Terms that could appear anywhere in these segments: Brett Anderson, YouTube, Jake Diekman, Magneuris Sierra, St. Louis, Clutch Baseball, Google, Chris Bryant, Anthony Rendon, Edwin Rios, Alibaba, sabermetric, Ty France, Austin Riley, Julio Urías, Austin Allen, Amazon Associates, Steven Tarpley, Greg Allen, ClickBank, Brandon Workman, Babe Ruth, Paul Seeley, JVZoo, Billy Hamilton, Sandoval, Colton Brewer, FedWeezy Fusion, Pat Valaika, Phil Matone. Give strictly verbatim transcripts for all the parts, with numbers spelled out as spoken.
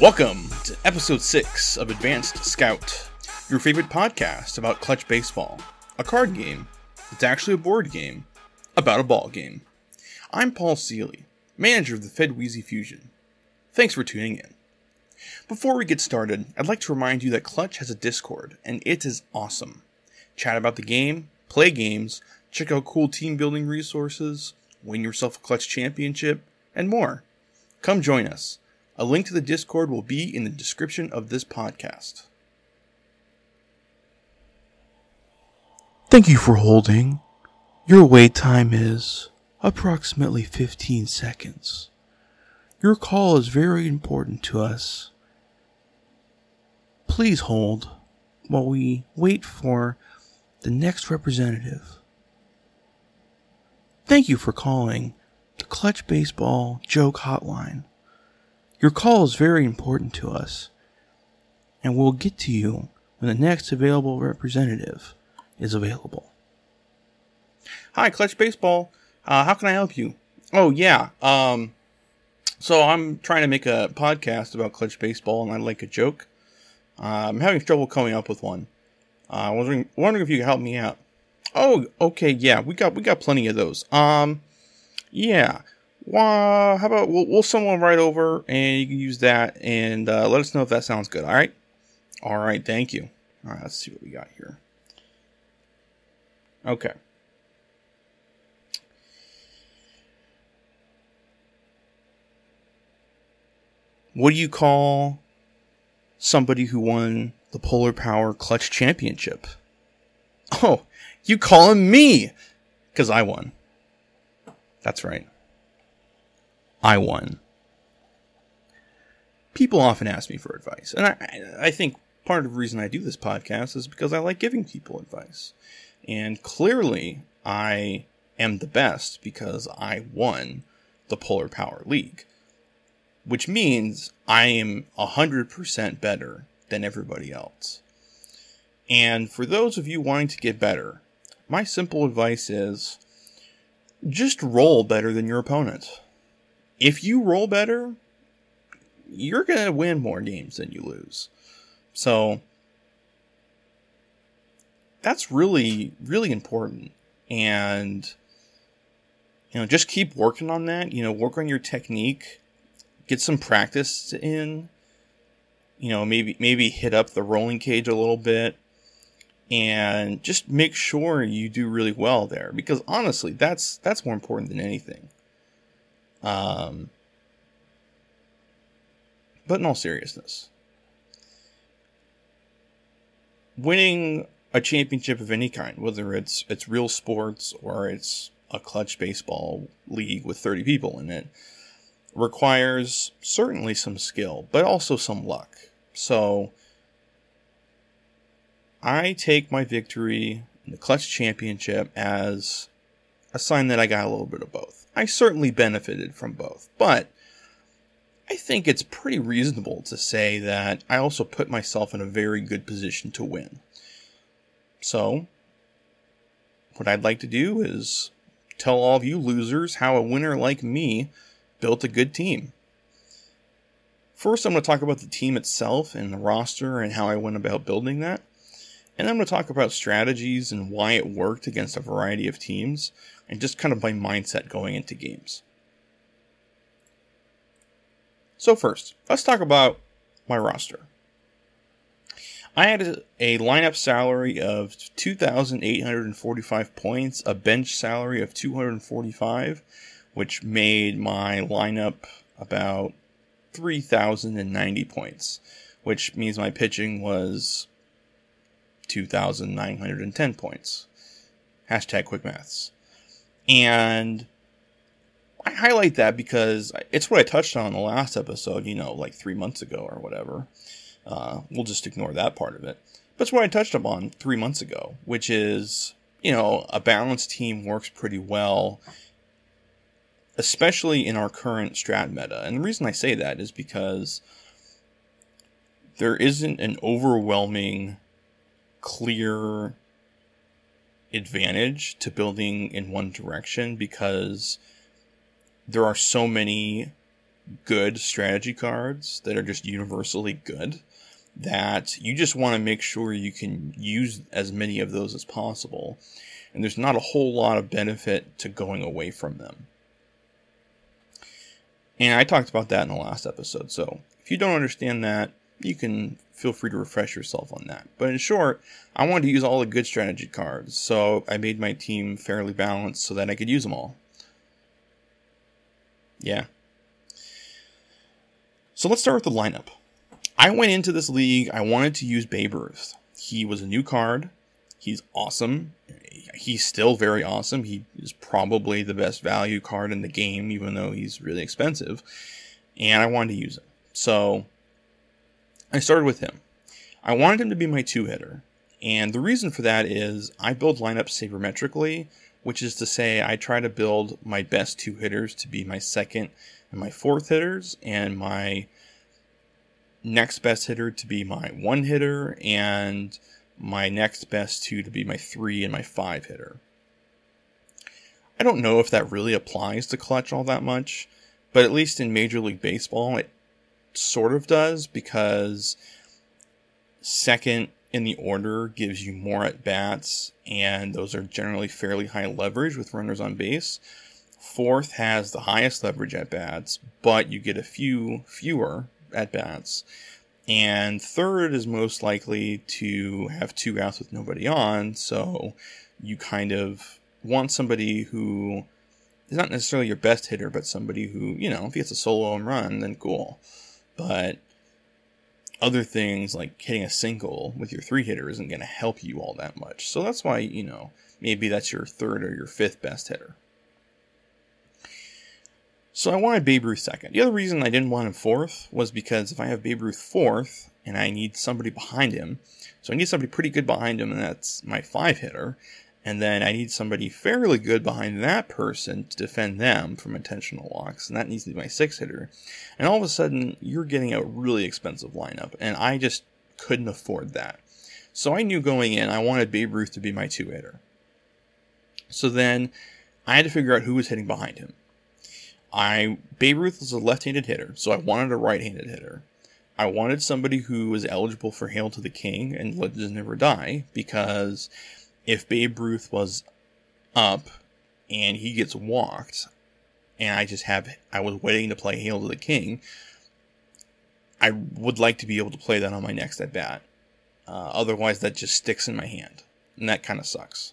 Welcome to episode six of Advanced Scout, your favorite podcast about Clutch Baseball, a card game that's actually a board game about a ball game. I'm Paul Seeley, manager of the FedWeezy Fusion. Thanks for tuning in. Before we get started, I'd like to remind you that Clutch has a Discord, and it is awesome. Chat about the game, play games, check out cool team building resources, win yourself a Clutch championship, and more. Come join us. A link to the Discord will be in the description of this podcast. Thank you for holding. Your wait time is approximately fifteen seconds. Your call is very important to us. Please hold while we wait for the next representative. Thank you for calling the Clutch Baseball Joke Hotline. Your call is very important to us, and we'll get to you when the next available representative is available. Hi, Clutch Baseball. Uh, how can I help you? Oh, yeah. Um, so I'm trying to make a podcast about Clutch Baseball, and I'd like a joke. Uh, I'm having trouble coming up with one. Uh, I was wondering, wondering if you could help me out. Oh, okay, yeah. We got we got plenty of those. Um, yeah. Wow, how about we'll, we'll someone right over and you can use that and uh, let us know if that sounds good. All right. All right. Thank you. All right. Let's see what we got here. Okay. What do you call somebody who won the Polar Power Clutch Championship? Oh, you call him me because I won. That's right. I won. People often ask me for advice, and I, I think part of the reason I do this podcast is because I like giving people advice. And clearly, I am the best because I won the Polar Power League, which means I am one hundred percent better than everybody else. And for those of you wanting to get better, my simple advice is just roll better than your opponent. If you roll better, you're going to win more games than you lose. So that's really, really important. And, you know, just keep working on that. You know, work on your technique, get some practice in, you know, maybe, maybe hit up the rolling cage a little bit and just make sure you do really well there, because honestly, that's, that's more important than anything. Um, but in all seriousness, winning a championship of any kind, whether it's, it's real sports or it's a Clutch Baseball league with thirty people in it, requires certainly some skill, but also some luck. So I take my victory in the Clutch Championship as a sign that I got a little bit of both. I certainly benefited from both, but I think it's pretty reasonable to say that I also put myself in a very good position to win. So, what I'd like to do is tell all of you losers how a winner like me built a good team. First, I'm going to talk about the team itself and the roster and how I went about building that. And I'm going to talk about strategies and why it worked against a variety of teams and just kind of my mindset going into games. So first, let's talk about my roster. I had a lineup salary of two thousand eight hundred forty-five points, a bench salary of two hundred forty-five, which made my lineup about three thousand ninety points, which means my pitching was two thousand nine hundred ten points. Hashtag quick maths. And I highlight that because it's what I touched on in the last episode, you know, like three months ago or whatever. Uh, we'll just ignore that part of it. But it's what I touched upon three months ago, which is, you know, a balanced team works pretty well, especially in our current strat meta. And the reason I say that is because there isn't an overwhelming clear advantage to building in one direction because there are so many good strategy cards that are just universally good that you just want to make sure you can use as many of those as possible. And there's not a whole lot of benefit to going away from them. And I talked about that in the last episode. So if you don't understand that, you can feel free to refresh yourself on that. But in short, I wanted to use all the good strategy cards. So I made my team fairly balanced so that I could use them all. Yeah. So let's start with the lineup. I went into this league, I wanted to use Babe Ruth. He was a new card. He's awesome. He's still very awesome. He is probably the best value card in the game, even though he's really expensive. And I wanted to use him. So I started with him. I wanted him to be my two-hitter. And the reason for that is I build lineups sabermetrically, which is to say I try to build my best two hitters to be my second and my fourth hitters, and my next best hitter to be my one hitter, and my next best two to be my three and my five hitter. I don't know if that really applies to Clutch all that much, but at least in Major League Baseball it sort of does, because second in the order gives you more at-bats, and those are generally fairly high leverage with runners on base. Fourth has the highest leverage at-bats, but you get a few fewer at-bats. And third is most likely to have two outs with nobody on, so you kind of want somebody who is not necessarily your best hitter, but somebody who, you know, if he gets a solo home run, then cool. But other things like hitting a single with your three hitter isn't going to help you all that much. So that's why, you know, maybe that's your third or your fifth best hitter. So I wanted Babe Ruth second. The other reason I didn't want him fourth was because if I have Babe Ruth fourth and I need somebody behind him, so I need somebody pretty good behind him, and that's my five hitter, and then I need somebody fairly good behind that person to defend them from intentional walks, and that needs to be my six hitter. And all of a sudden, you're getting a really expensive lineup, and I just couldn't afford that. So I knew going in, I wanted Babe Ruth to be my two hitter. So then I had to figure out who was hitting behind him. I Babe Ruth was a left-handed hitter, so I wanted a right-handed hitter. I wanted somebody who was eligible for Hail to the King and Legends Never Die, because if Babe Ruth was up and he gets walked, and I just have I was waiting to play Hail to the King, I would like to be able to play that on my next at bat. Uh, otherwise, that just sticks in my hand, and that kind of sucks.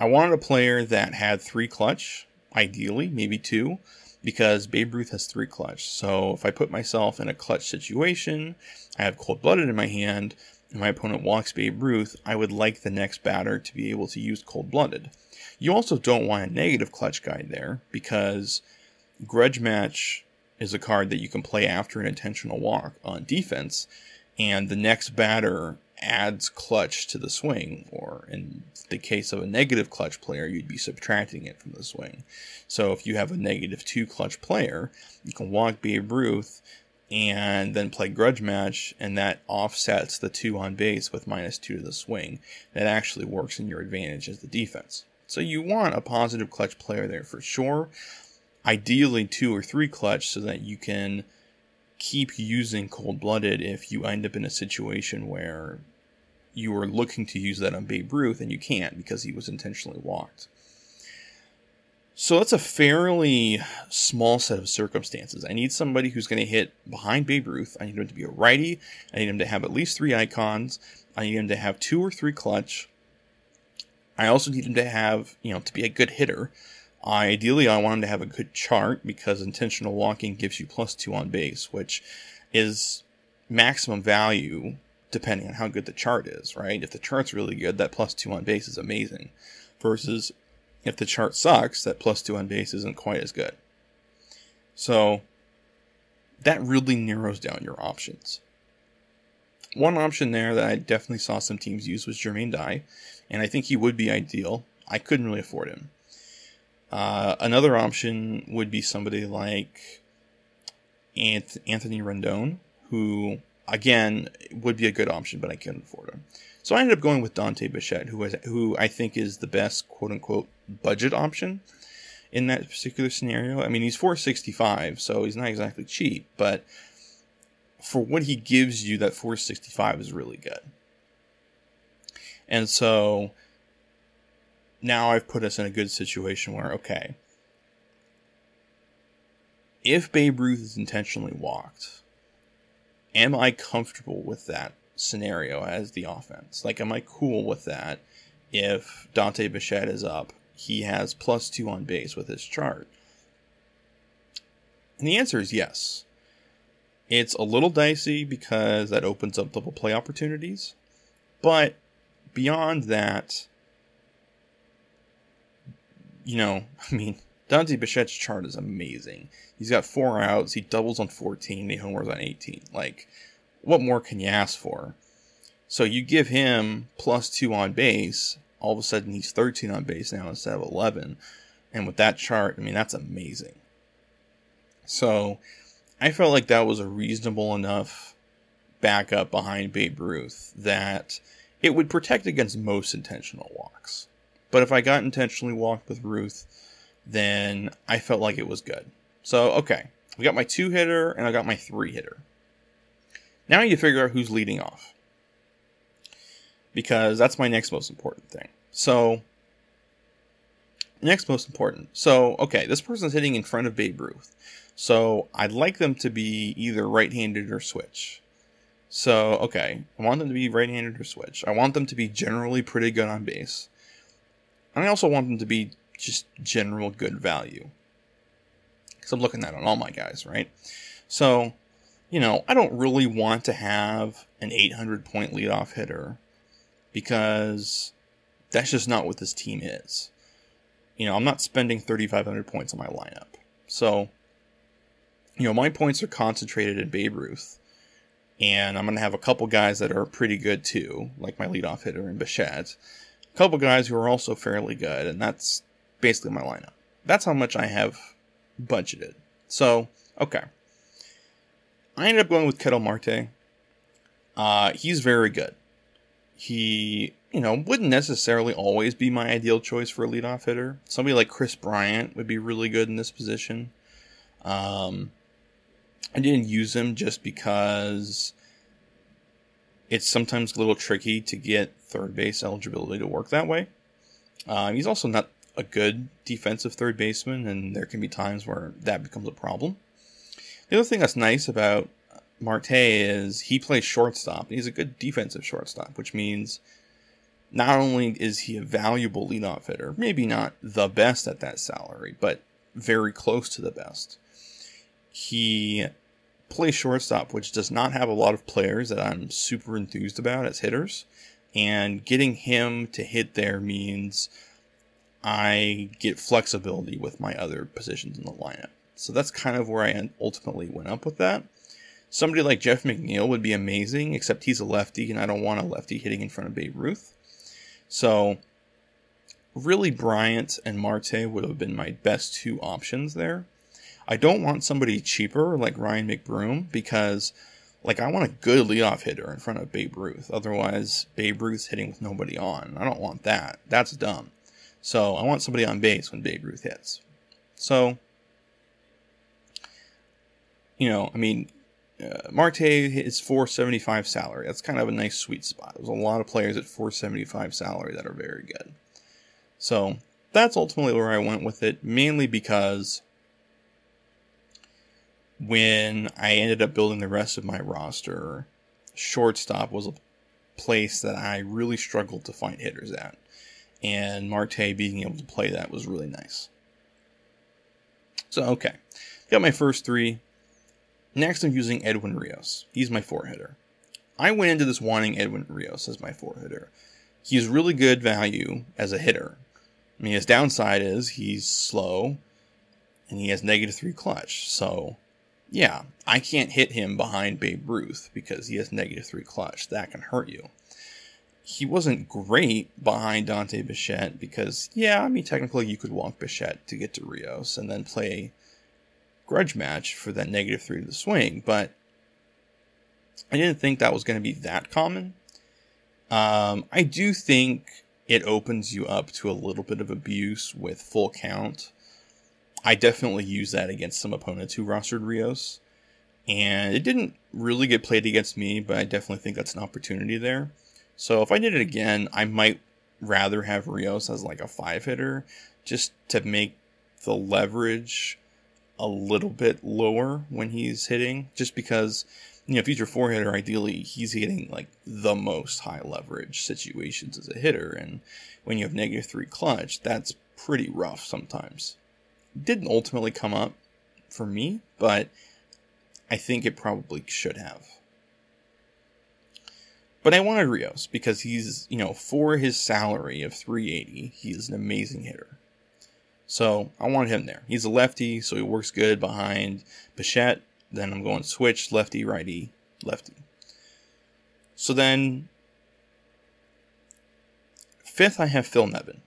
I wanted a player that had three clutch. Ideally, maybe two, because Babe Ruth has three clutch. So if I put myself in a clutch situation, I have cold-blooded in my hand, and my opponent walks Babe Ruth, I would like the next batter to be able to use cold-blooded. You also don't want a negative clutch guy there, because Grudge Match is a card that you can play after an intentional walk on defense, and the next batter adds clutch to the swing, or in the case of a negative clutch player, you'd be subtracting it from the swing. So if you have a negative two clutch player, you can walk Babe Ruth and then play Grudge Match, and that offsets the two on base with minus two to the swing. That actually works in your advantage as the defense. So you want a positive clutch player there for sure. Ideally two or three clutch, so that you can keep using cold-blooded if you end up in a situation where you are looking to use that on Babe Ruth and you can't because he was intentionally walked. So that's a fairly small set of circumstances. I need somebody who's going to hit behind Babe Ruth. I need him to be a righty. I need him to have at least three icons. I need him to have two or three clutch. I also need him to have, you know, to be a good hitter. I, ideally, I want him to have a good chart, because intentional walking gives you plus two on base, which is maximum value depending on how good the chart is, right? If the chart's really good, that plus two on base is amazing. Versus if the chart sucks, that plus two on base isn't quite as good. So that really narrows down your options. One option there that I definitely saw some teams use was Jermaine Dye, and I think he would be ideal. I couldn't really afford him. Uh, another option would be somebody like Anth- Anthony Rendon, who, again, would be a good option, but I couldn't afford him. So I ended up going with Dante Bichette, who, was, who I think is the best, quote-unquote, budget option. in that particular scenario. I mean, he's four sixty-five, so he's not exactly cheap, but for what he gives you, that four sixty-five is really good. And so now I've put us in a good situation where, okay, if Babe Ruth is intentionally walked, am I comfortable with that scenario as the offense? Like, am I cool with that? If Dante Bichette is up, he has plus two on base with his chart. And the answer is yes. It's a little dicey because that opens up double play opportunities. But beyond that, you know, I mean, Dante Bichette's chart is amazing. He's got four outs, he doubles on fourteen, he homers on eighteen. Like, what more can you ask for? So you give him plus two on base, all of a sudden he's thirteen on base now instead of eleven. And with that chart, I mean, that's amazing. So I felt like that was a reasonable enough backup behind Babe Ruth that it would protect against most intentional walks. But if I got intentionally walked with Ruth, then I felt like it was good. So, okay, I got my two-hitter and I got my three-hitter. Now I need to figure out who's leading off, because that's my next most important thing. So, next most important. So, okay, this person's hitting in front of Babe Ruth. So, I'd like them to be either right-handed or switch. So, okay, I want them to be right-handed or switch. I want them to be generally pretty good on base. And I also want them to be just general good value, because I'm looking at on all my guys, right? So, you know, I don't really want to have an eight hundred point leadoff hitter, because that's just not what this team is. You know, I'm not spending thirty-five hundred points on my lineup. So, you know, my points are concentrated in Babe Ruth. And I'm going to have a couple guys that are pretty good too, like my leadoff hitter and Bichette. A couple guys who are also fairly good. And that's basically my lineup. That's how much I have budgeted. So, okay. I ended up going with Ketel Marte. Uh, he's very good. He, you know, wouldn't necessarily always be my ideal choice for a leadoff hitter. Somebody like Chris Bryant would be really good in this position. Um, I didn't use him just because it's sometimes a little tricky to get third base eligibility to work that way. Um, he's also not a good defensive third baseman, and there can be times where that becomes a problem. The other thing that's nice about Marte is he plays shortstop, and he's a good defensive shortstop, which means not only is he a valuable leadoff hitter, maybe not the best at that salary, but very close to the best. He plays shortstop, which does not have a lot of players that I'm super enthused about as hitters, and getting him to hit there means I get flexibility with my other positions in the lineup. So that's kind of where I ultimately went up with that. Somebody like Jeff McNeil would be amazing, except he's a lefty, and I don't want a lefty hitting in front of Babe Ruth. So, really, Bryant and Marte would have been my best two options there. I don't want somebody cheaper like Ryan McBroom, because, like, I want a good leadoff hitter in front of Babe Ruth. Otherwise, Babe Ruth's hitting with nobody on. I don't want that. That's dumb. So, I want somebody on base when Babe Ruth hits. So, you know, I mean, Uh, Marte is four seventy-five salary. That's kind of a nice sweet spot. There's a lot of players at four seventy-five salary that are very good. So that's ultimately where I went with it, mainly because when I ended up building the rest of my roster, shortstop was a place that I really struggled to find hitters at. And Marte being able to play that was really nice. So, okay. Got my first three. Next, I'm using Edwin Rios. He's my four-hitter. I went into this wanting Edwin Rios as my four-hitter. He's really good value as a hitter. I mean, his downside is he's slow, and he has negative three clutch. So, yeah, I can't hit him behind Babe Ruth because he has negative three clutch. That can hurt you. He wasn't great behind Dante Bichette because, yeah, I mean, technically you could walk Bichette to get to Rios and then play grudge match for that negative three to the swing, but I didn't think that was going to be that common. Um, I do think it opens you up to a little bit of abuse with full count I definitely used that against some opponents who rostered Rios. And it didn't really get played against me, but I definitely think that's an opportunity there. So if I did it again, I might rather have Rios as like a five hitter just to make the leverage a little bit lower when he's hitting. Just because, you know, if he's your four hitter, ideally he's hitting like the most high leverage situations as a hitter. And when you have negative three clutch, that's pretty rough sometimes. It didn't ultimately come up for me, but I think it probably should have. But I wanted Rios because he's, you know, for his salary of three eighty, he is an amazing hitter. So I wanted him there. He's a lefty, so he works good behind Bichette. Then I'm going switch, lefty, righty, lefty. So then, fifth, I have Phil Nevin.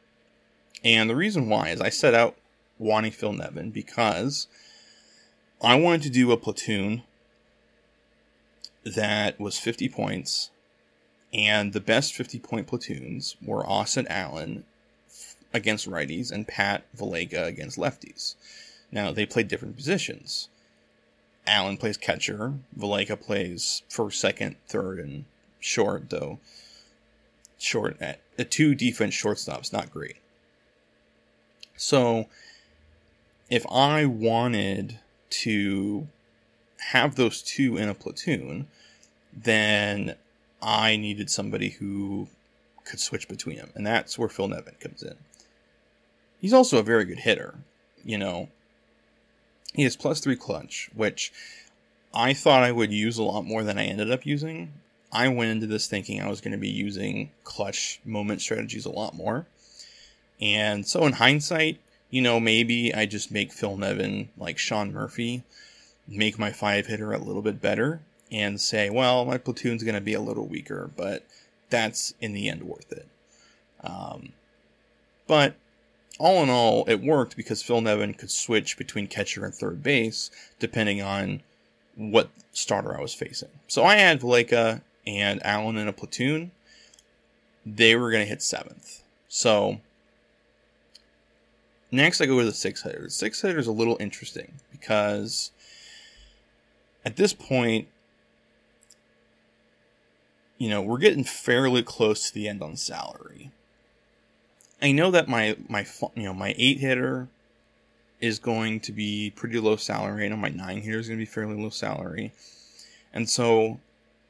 And the reason why is I set out wanting Phil Nevin because I wanted to do a platoon that was fifty points, and the best fifty-point platoons were Austin Allen against righties and Pat Valaika against lefties. Now, they played different positions. Allen plays catcher, Valaika plays first, second, third, and short, though short at the two defense shortstops, not great. So, if I wanted to have those two in a platoon, then I needed somebody who could switch between them. And that's where Phil Nevin comes in. He's also a very good hitter. You know, he has plus three clutch, which I thought I would use a lot more than I ended up using. I went into this thinking I was going to be using clutch moment strategies a lot more. And so in hindsight, you know, maybe I just make Phil Nevin like Sean Murphy, make my five hitter a little bit better, and say, well, my platoon's going to be a little weaker, but that's in the end worth it. Um, but all in all, it worked because Phil Nevin could switch between catcher and third base depending on what starter I was facing. So I had Valaika and Allen in a platoon. They were going to hit seventh. So next I go to the six hitter. The six hitter is a little interesting because at this point, you know, we're getting fairly close to the end on salary. I know that my, my you know, my eight hitter is going to be pretty low salary. I know my nine hitter is going to be fairly low salary. And so,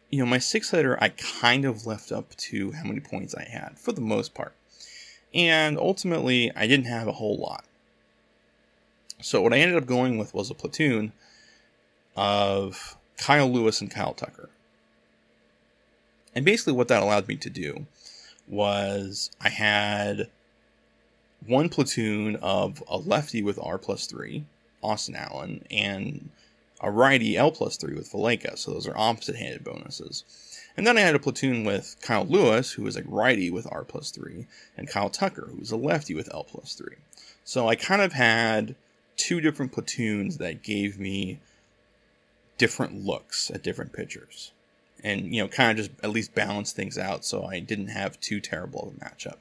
you know, my six hitter, I kind of left up to how many points I had for the most part. And ultimately, I didn't have a whole lot. So what I ended up going with was a platoon of Kyle Lewis and Kyle Tucker. And basically what that allowed me to do was I had one platoon of a lefty with R plus three, Austin Allen, and a righty L plus three with Valaika. So those are opposite-handed bonuses. And then I had a platoon with Kyle Lewis, who was a righty with R plus three, and Kyle Tucker, who was a lefty with L plus three. So I kind of had two different platoons that gave me different looks at different pitchers. And, you know, kind of just at least balance things out so I didn't have too terrible of a matchup.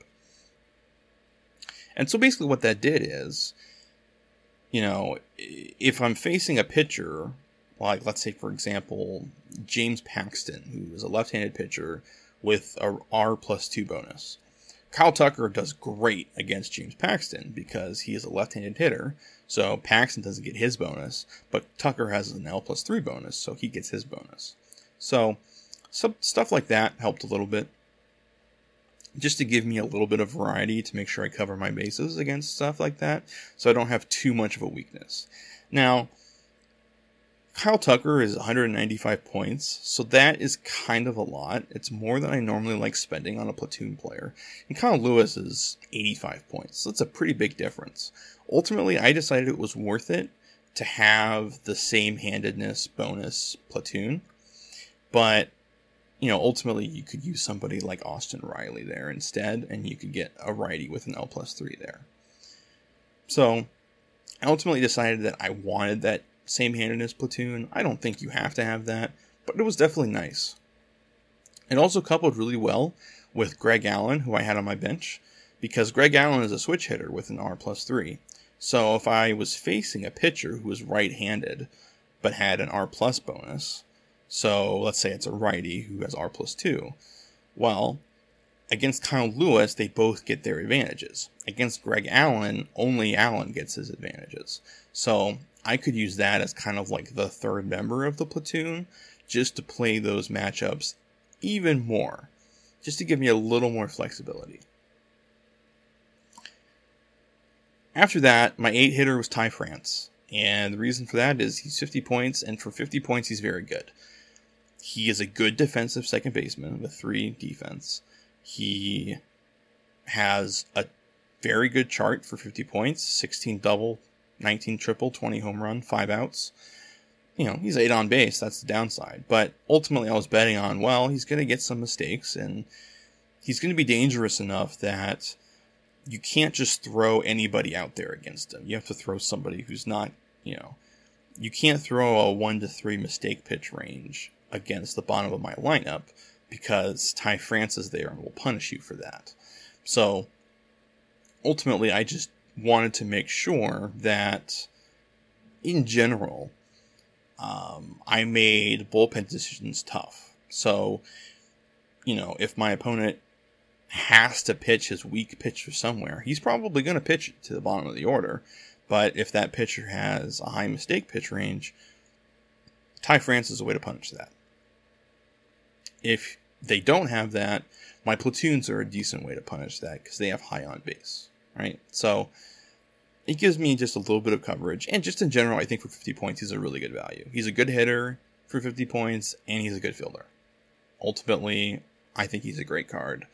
And so basically what that did is, you know, if I'm facing a pitcher, like let's say, for example, James Paxton, who is a left-handed pitcher with a R plus two bonus. Kyle Tucker does great against James Paxton because he is a left-handed hitter. So Paxton doesn't get his bonus, but Tucker has an L plus three bonus, so he gets his bonus. So some stuff like that helped a little bit just to give me a little bit of variety to make sure I cover my bases against stuff like that. So I don't have too much of a weakness. Now, Kyle Tucker is one hundred ninety-five points. So that is kind of a lot. It's more than I normally like spending on a platoon player. And Kyle Lewis is eighty-five points. So that's a pretty big difference. Ultimately, I decided it was worth it to have the same handedness bonus platoon. But, you know, ultimately you could use somebody like Austin Riley there instead, and you could get a righty with an L plus three there. So I ultimately decided that I wanted that same-handedness platoon. I don't think you have to have that, but it was definitely nice. It also coupled really well with Greg Allen, who I had on my bench, because Greg Allen is a switch hitter with an R plus three. So if I was facing a pitcher who was right-handed but had an R plus bonus, so let's say it's a righty who has R plus two, well, against Kyle Lewis, they both get their advantages. Against Greg Allen, only Allen gets his advantages. So I could use that as kind of like the third member of the platoon just to play those matchups even more, just to give me a little more flexibility. After that, my eight hitter was Ty France, and the reason for that is he's fifty points, and for fifty points, he's very good. He is a good defensive second baseman with three defense. He has a very good chart for fifty points, sixteen double, nineteen triple, twenty home run, five outs. You know, he's eight on base, that's the downside. But ultimately, I was betting on, well, he's going to get some mistakes, and he's going to be dangerous enough that you can't just throw anybody out there against him. You have to throw somebody who's not, you know, you can't throw a one to three mistake pitch range against the bottom of my lineup because Ty France is there and will punish you for that. So ultimately, I just wanted to make sure that in general, um, I made bullpen decisions tough. So, you know, if my opponent has to pitch his weak pitcher somewhere, he's probably going to pitch it to the bottom of the order. But if that pitcher has a high mistake pitch range, Ty France is a way to punish that. If they don't have that, my platoons are a decent way to punish that because they have high on base, right? So it gives me just a little bit of coverage. And just in general, I think for fifty points, he's a really good value. He's a good hitter for fifty points, and he's a good fielder. Ultimately, I think he's a great card.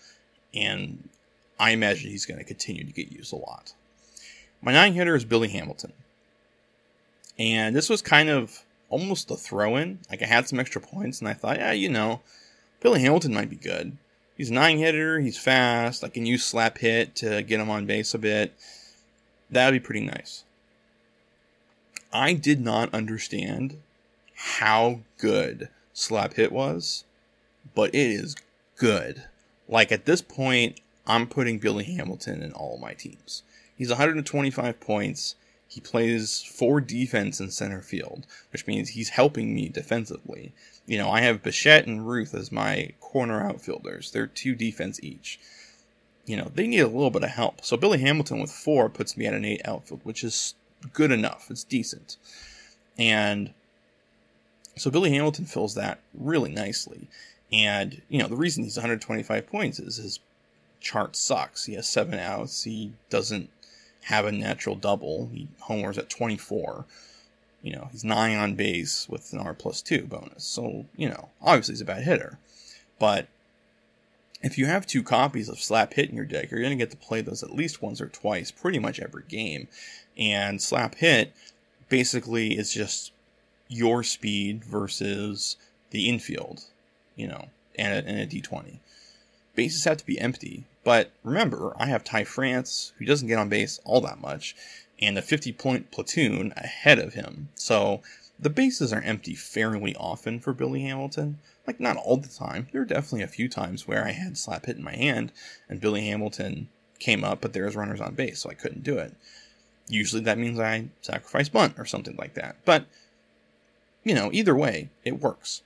And I imagine he's going to continue to get used a lot. My nine hitter is Billy Hamilton. And this was kind of almost a throw-in. Like, I had some extra points, and I thought, yeah, you know, Billy Hamilton might be good. He's a nine hitter, he's fast, I can use slap hit to get him on base a bit. That would be pretty nice. I did not understand how good slap hit was, but it is good. Like, at this point, I'm putting Billy Hamilton in all my teams. He's one hundred twenty-five points. He plays four defense in center field, which means he's helping me defensively. You know, I have Bichette and Ruth as my corner outfielders. They're two defense each. You know, they need a little bit of help. So Billy Hamilton with four puts me at an eight outfield, which is good enough. It's decent. And so Billy Hamilton fills that really nicely. And, you know, the reason he's one hundred twenty-five points is his chart sucks. He has seven outs. He doesn't have a natural double. He homers at twenty-four. You know, he's nine on base with an R plus two bonus. So, you know, obviously he's a bad hitter. But if you have two copies of Slap Hit in your deck, you're going to get to play those at least once or twice pretty much every game. And Slap Hit basically is just your speed versus the infield. You know, and a, and a D twenty. Bases have to be empty. But remember, I have Ty France, who doesn't get on base all that much, and a fifty-point platoon ahead of him. So the bases are empty fairly often for Billy Hamilton. Like, not all the time. There were definitely a few times where I had Slap Hit in my hand, and Billy Hamilton came up, but there was runners on base, so I couldn't do it. Usually that means I sacrifice bunt or something like that. But, you know, either way, it works.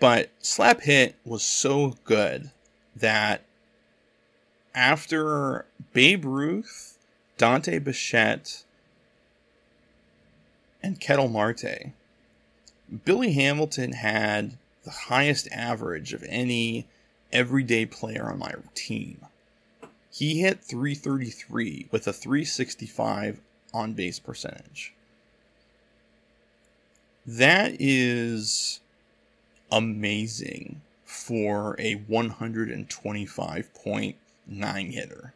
But Slap Hit was so good that after Babe Ruth, Dante Bichette, and Ketel Marte, Billy Hamilton had the highest average of any everyday player on my team. He hit three thirty-three with a three sixty-five on-base percentage. That is amazing for a one hundred twenty-five point nine hitter.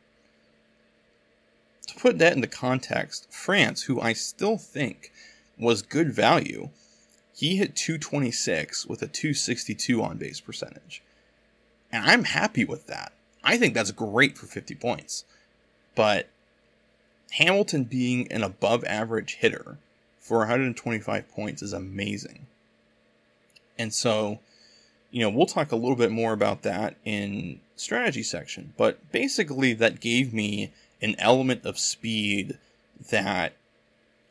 To put that into context, France, who I still think was good value, he hit two twenty-six with a two sixty-two on base percentage. And I'm happy with that. I think that's great for fifty points. But Hamilton being an above average hitter for one hundred twenty-five points is amazing. And so, you know, we'll talk a little bit more about that in strategy section. But basically, that gave me an element of speed that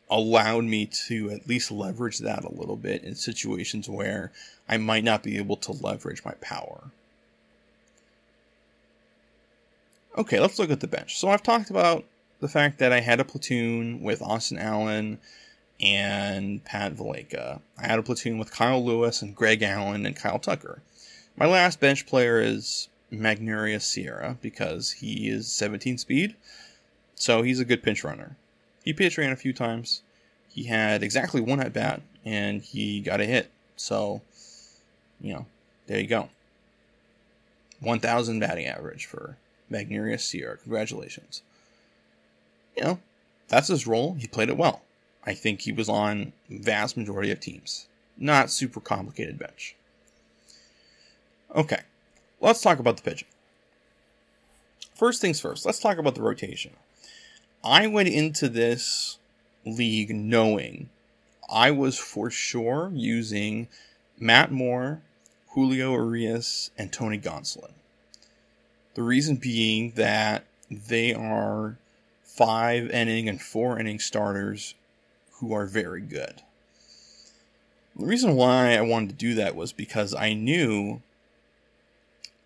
allowed me to at least leverage that a little bit in situations where I might not be able to leverage my power. Okay, let's look at the bench. So I've talked about the fact that I had a platoon with Austin Allen and Pat Valaika. I had a platoon with Kyle Lewis and Greg Allen and Kyle Tucker. My last bench player is Magneuris Sierra because he is seventeen speed, so he's a good pinch runner. He pitch ran a few times. He had exactly one at bat, and he got a hit. So, you know, there you go. one thousand batting average for Magneuris Sierra. Congratulations. You know, that's his role. He played it well. I think he was on vast majority of teams. Not super complicated bench. Okay, let's talk about the pitching. First things first, let's talk about the rotation. I went into this league knowing I was for sure using Matt Moore, Julio Urías, and Tony Gonsolin. The reason being that they are five inning and four inning starters who are very good. The reason why I wanted to do that was because I knew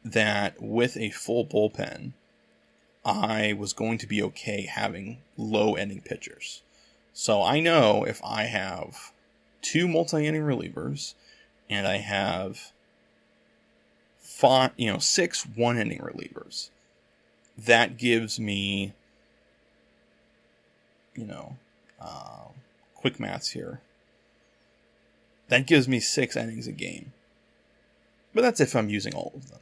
that with a full bullpen, I was going to be okay having low-ending pitchers. So I know if I have two multi-inning relievers and I have five, you know, six one-inning relievers, that gives me, you know, uh, quick maths here. That gives me six innings a game. But that's if I'm using all of them.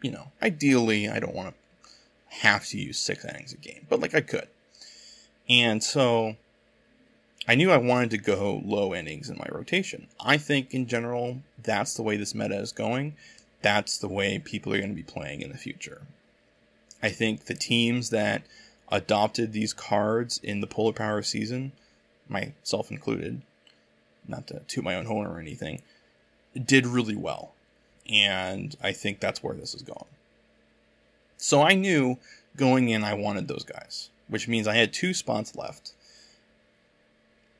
You know, ideally, I don't want to have to use six innings a game, but like I could. And so I knew I wanted to go low innings in my rotation. I think in general, that's the way this meta is going. That's the way people are going to be playing in the future. I think the teams that adopted these cards in the Polar Power season, myself included, not to toot my own horn or anything, did really well. And I think that's where this is going. So I knew going in I wanted those guys, which means I had two spots left.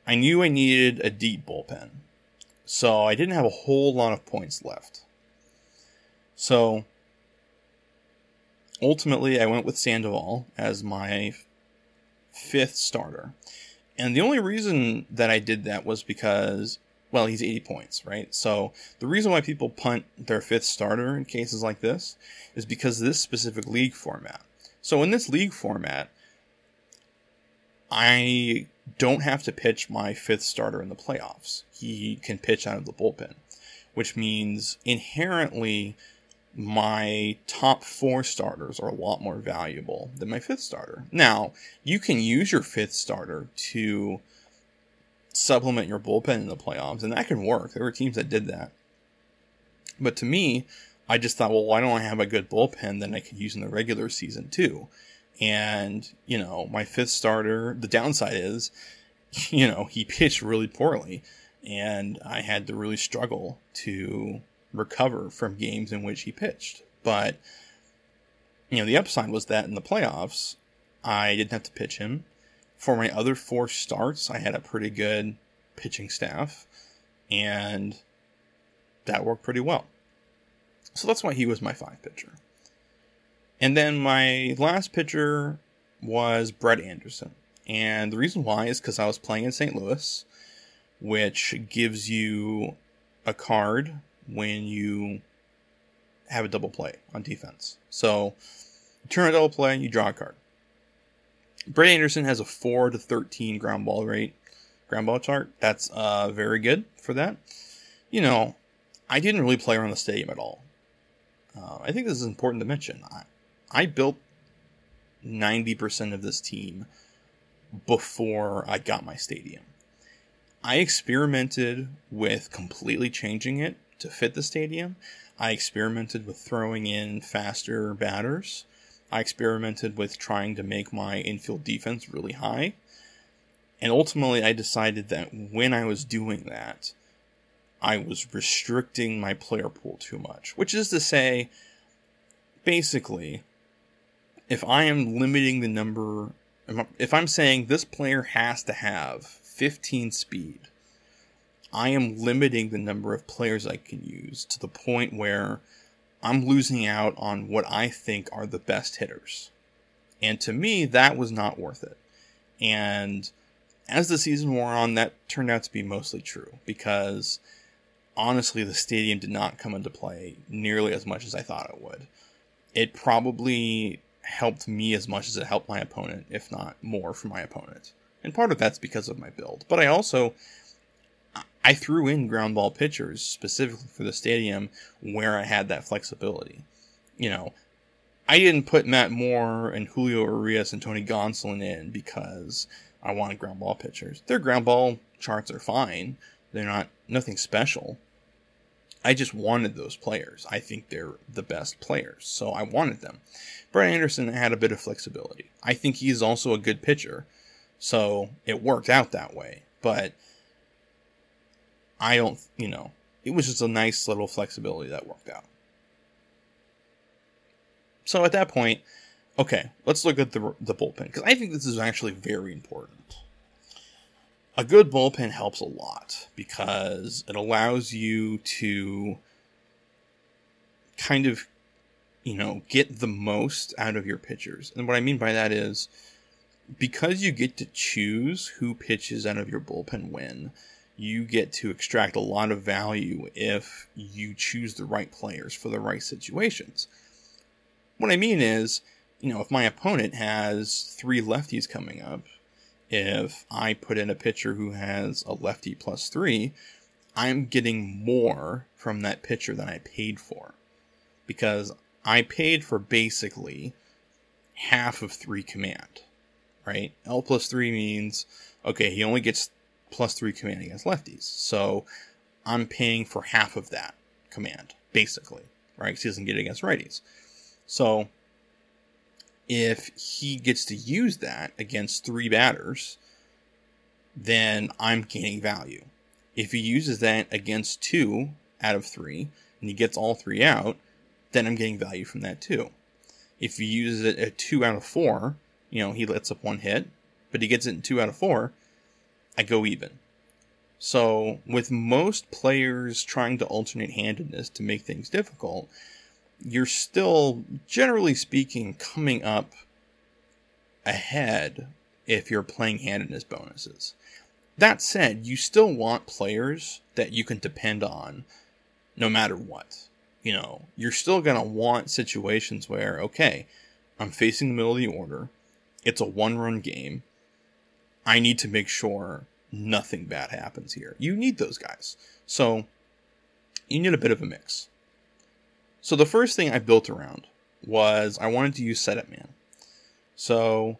I knew I needed a deep bullpen, so I didn't have a whole lot of points left. So ultimately I went with Sandoval as my fifth starter. And the only reason that I did that was because, well, he's eighty points, right? So the reason why people punt their fifth starter in cases like this is because of this specific league format. So in this league format, I don't have to pitch my fifth starter in the playoffs. He can pitch out of the bullpen, which means inherently my top four starters are a lot more valuable than my fifth starter. Now, you can use your fifth starter to supplement your bullpen in the playoffs, and that can work. There were teams that did that. But to me, I just thought, well, why don't I have a good bullpen that I could use in the regular season too? And, you know, my fifth starter, the downside is, you know, he pitched really poorly, and I had to really struggle to recover from games in which he pitched. But, you know, the upside was that in the playoffs, I didn't have to pitch him. For my other four starts, I had a pretty good pitching staff, and that worked pretty well. So that's why he was my five pitcher. And then my last pitcher was Brett Anderson. And the reason why is because I was playing in Saint Louis, which gives you a card when you have a double play on defense. So you turn a double play, you draw a card. Brett Anderson has a four to thirteen ground ball rate, ground ball chart. That's uh, very good for that. You know, I didn't really play around the stadium at all. Uh, I think this is important to mention. I, I built ninety percent of this team before I got my stadium. I experimented with completely changing it to fit the stadium. I experimented with throwing in faster batters. I experimented with trying to make my infield defense really high. And ultimately, I decided that when I was doing that, I was restricting my player pool too much. Which is to say, basically, if I am limiting the number, if I'm saying this player has to have fifteen speed, I am limiting the number of players I can use to the point where I'm losing out on what I think are the best hitters. And to me, that was not worth it. And as the season wore on, that turned out to be mostly true, because honestly, the stadium did not come into play nearly as much as I thought it would. It probably helped me as much as it helped my opponent, if not more for my opponent. And part of that's because of my build. But I also, I threw in ground ball pitchers specifically for the stadium where I had that flexibility. You know, I didn't put Matt Moore and Julio Urías and Tony Gonsolin in because I wanted ground ball pitchers. Their ground ball charts are fine. They're not, nothing special. I just wanted those players. I think they're the best players, so I wanted them. Brett Anderson had a bit of flexibility. I think he's also a good pitcher, so it worked out that way. But I don't, you know, it was just a nice little flexibility that worked out. So at that point, okay, let's look at the, the bullpen, because I think this is actually very important. A good bullpen helps a lot because it allows you to kind of, you know, get the most out of your pitchers. And what I mean by that is, because you get to choose who pitches out of your bullpen when, you get to extract a lot of value if you choose the right players for the right situations. What I mean is, you know, if my opponent has three lefties coming up, if I put in a pitcher who has a lefty plus three, I'm getting more from that pitcher than I paid for. Because I paid for basically half of three command, right? L plus three means, okay, he only gets plus three command against lefties. So I'm paying for half of that command, basically, right? Because he doesn't get it against righties. So if he gets to use that against three batters, then I'm gaining value. If he uses that against two out of three, and he gets all three out, then I'm getting value from that too. If he uses it at two out of four, you know, he lets up one hit, but he gets it in two out of four, I go even. So with most players trying to alternate handedness to make things difficult, you're still, generally speaking, coming up ahead if you're playing handedness bonuses. That said, you still want players that you can depend on no matter what. You know, you're still going to want situations where, okay, I'm facing the middle of the order, it's a one-run game, I need to make sure nothing bad happens here. You need those guys. So you need a bit of a mix. So the first thing I built around was I wanted to use Setup Man. So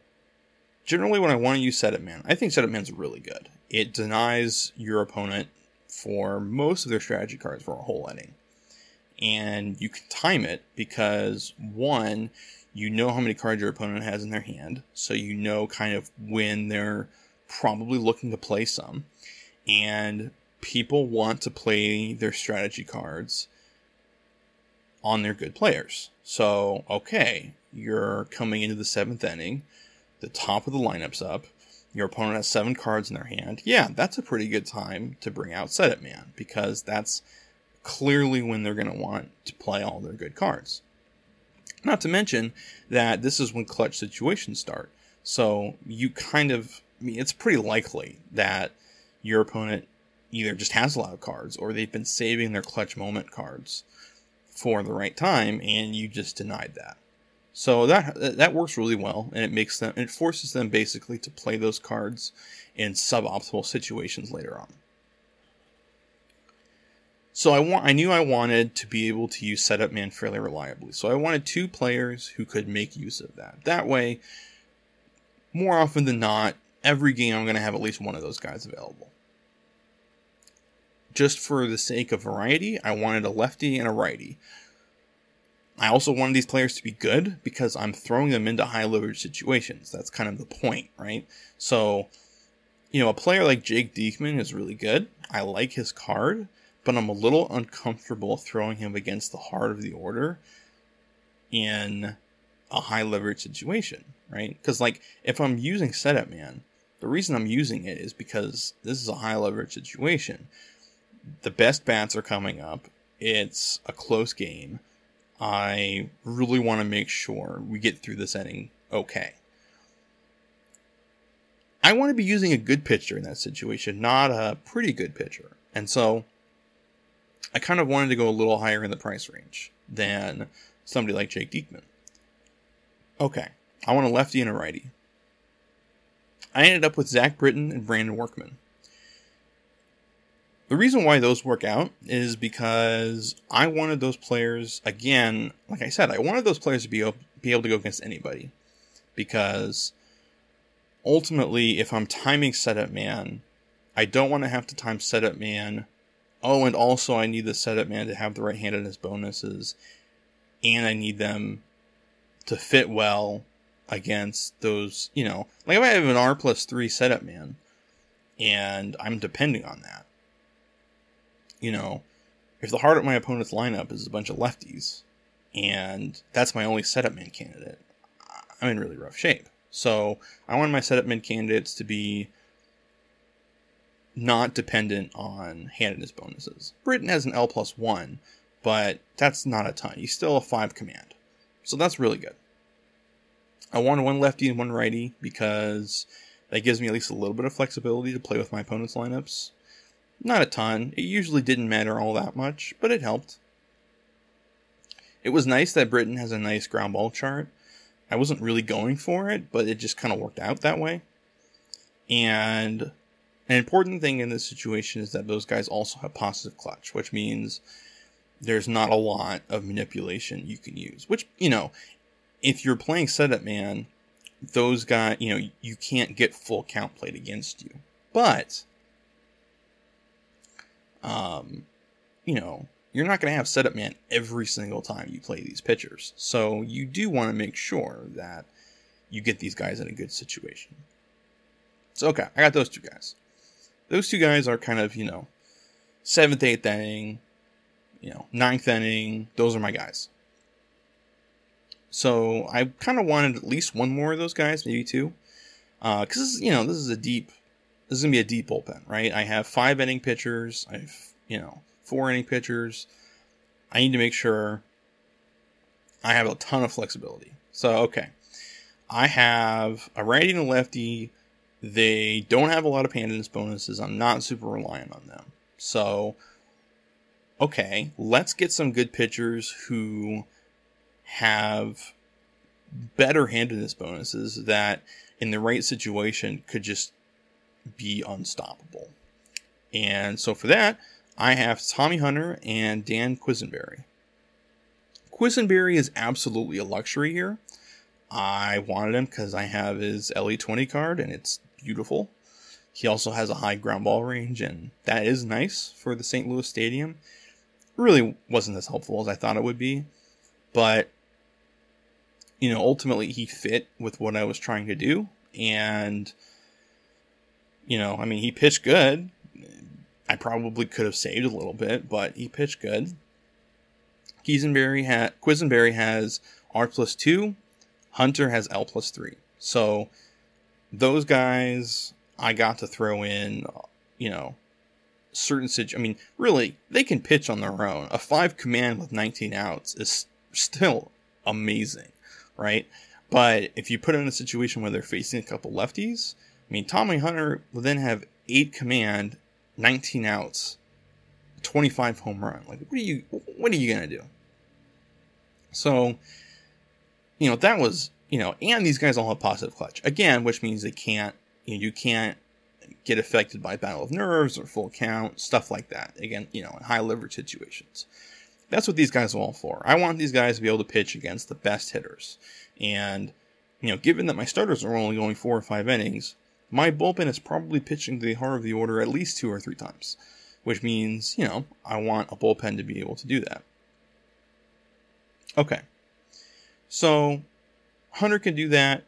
generally when I want to use Setup Man, I think Setup Man's really good. It denies your opponent for most of their strategy cards for a whole inning. And you can time it because, one, you know how many cards your opponent has in their hand, so you know kind of when they're probably looking to play some. And people want to play their strategy cards on their good players. So, okay, you're coming into the seventh inning, the top of the lineup's up, your opponent has seven cards in their hand. Yeah, that's a pretty good time to bring out Setup Man, because that's clearly when they're going to want to play all their good cards. Not to mention that this is when clutch situations start. So you kind of, I mean, it's pretty likely that your opponent either just has a lot of cards or they've been saving their clutch moment cards for the right time, and you just denied that. So that that works really well, and it makes them, it forces them basically to play those cards in suboptimal situations later on. So I want I knew I wanted to be able to use Setup Man fairly reliably. So I wanted two players who could make use of that. That way, more often than not, every game I'm going to have at least one of those guys available. Just for the sake of variety, I wanted a lefty and a righty. I also wanted these players to be good because I'm throwing them into high leverage situations. That's kind of the point, right? So, you know, a player like Jake Diekman is really good. I like his card, but I'm a little uncomfortable throwing him against the heart of the order in a high leverage situation, right? Because like if I'm using setup man, the reason I'm using it is because this is a high leverage situation. The best bats are coming up. It's a close game. I really want to make sure we get through this inning okay. I want to be using a good pitcher in that situation, not a pretty good pitcher. And so I kind of wanted to go a little higher in the price range than somebody like Jake Diekman. Okay, I want a lefty and a righty. I ended up with Zack Britton and Brandon Workman. The reason why those work out is because I wanted those players, again, like I said, I wanted those players to be able, be able to go against anybody. Because ultimately, if I'm timing setup man, I don't want to have to time setup man. Oh, and also I need the setup man to have the right-handedness bonuses. And I need them to fit well against those, you know, like if I have an R plus three setup man and I'm depending on that, you know, if the heart of my opponent's lineup is a bunch of lefties and that's my only setup man candidate, I'm in really rough shape. So I want my setup man candidates to be not dependent on handedness bonuses. Britton has an L plus one, but that's not a ton. He's still a five command. So that's really good. I want one lefty and one righty because that gives me at least a little bit of flexibility to play with my opponent's lineups. Not a ton. It usually didn't matter all that much, but it helped. It was nice that Britton has a nice ground ball chart. I wasn't really going for it, but it just kind of worked out that way. And an important thing in this situation is that those guys also have positive clutch, which means there's not a lot of manipulation you can use. Which, you know, if you're playing setup man, those guys, you know, you can't get full count played against you. But, um, you know, you're not going to have setup man every single time you play these pitchers. So you do want to make sure that you get these guys in a good situation. So, okay, I got those two guys. Those two guys are kind of, you know, seventh, eighth inning, you know, ninth inning. Those are my guys. So I kind of wanted at least one more of those guys, maybe two, because uh, you know this is a deep, this is gonna be a deep bullpen, right? I have five inning pitchers, I have you know four inning pitchers. I need to make sure I have a ton of flexibility. So okay, I have a righty and a lefty. They don't have a lot of handedness bonuses. I'm not super reliant on them. So okay, let's get some good pitchers who have better handedness bonuses that in the right situation could just be unstoppable. And so for that, I have Tommy Hunter and Dan Quisenberry. Quisenberry is absolutely a luxury here. I wanted him because I have his L E twenty card and it's beautiful. He also has a high ground ball range and that is nice for the Saint Louis stadium. It really wasn't as helpful as I thought it would be. But, you know, ultimately he fit with what I was trying to do. And, you know, I mean, he pitched good. I probably could have saved a little bit, but he pitched good. Quisenberry ha- Quisenberry has R plus two. Hunter has L plus three. So those guys I got to throw in, you know, certain situ- I mean, really, they can pitch on their own. A five command with nineteen outs is still amazing, right? But if you put them in a situation where they're facing a couple lefties, I mean, Tommy Hunter will then have eight command, nineteen outs, twenty-five home run. Like, what are you, what are you going to do? So, you know, that was, you know, and these guys all have positive clutch again, which means they can't, you know, you can't get affected by battle of nerves or full count, stuff like that. Again, you know, in high leverage situations. That's what these guys are all for. I want these guys to be able to pitch against the best hitters. And, you know, given that my starters are only going four or five innings, my bullpen is probably pitching to the heart of the order at least two or three times, which means, you know, I want a bullpen to be able to do that. Okay. So Hunter can do that.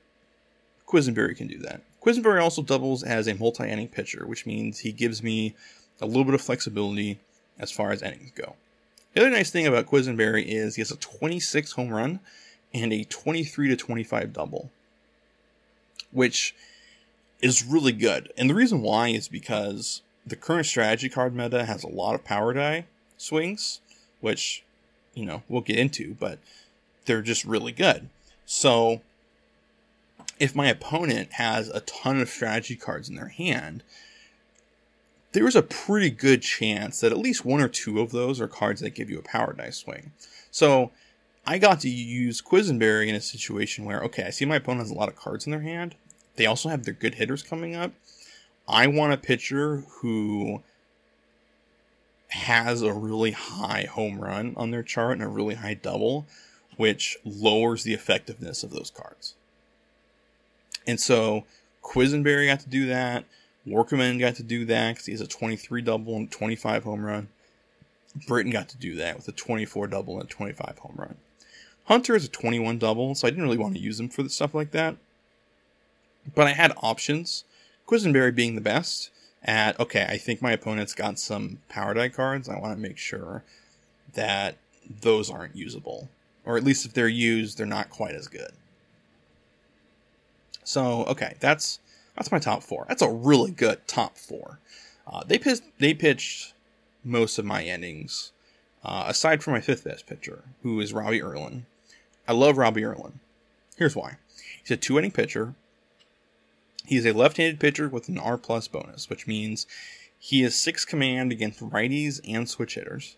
Quisenberry can do that. Quisenberry also doubles as a multi-inning pitcher, which means he gives me a little bit of flexibility as far as innings go. The other nice thing about Quisenberry is he has a twenty-six home run and a twenty-three to twenty-five double, which is really good. And the reason why is because the current strategy card meta has a lot of power die swings, which, you know, we'll get into, but they're just really good. So if my opponent has a ton of strategy cards in their hand, there's a pretty good chance that at least one or two of those are cards that give you a power die swing. So I got to use Quisenberry in a situation where, okay, I see my opponent has a lot of cards in their hand. They also have their good hitters coming up. I want a pitcher who has a really high home run on their chart and a really high double, which lowers the effectiveness of those cards. And so Quisenberry got to do that. Workman got to do that because he has a twenty-three double and twenty-five home run. Britton got to do that with a twenty-four double and a twenty-five home run. Hunter is a twenty-one double, so I didn't really want to use him for stuff like that. But I had options, Quisenberry being the best at, okay, I think my opponent's got some power die cards. I want to make sure that those aren't usable. Or at least if they're used, they're not quite as good. So, okay, that's that's my top four. That's a really good top four. Uh, they, pissed, they pitched most of my innings, uh, aside from my fifth best pitcher, who is Robbie Erlin. I love Robbie Erlin. Here's why. He's a two-inning pitcher. He's a left-handed pitcher with an R plus bonus, which means he has six command against righties and switch hitters,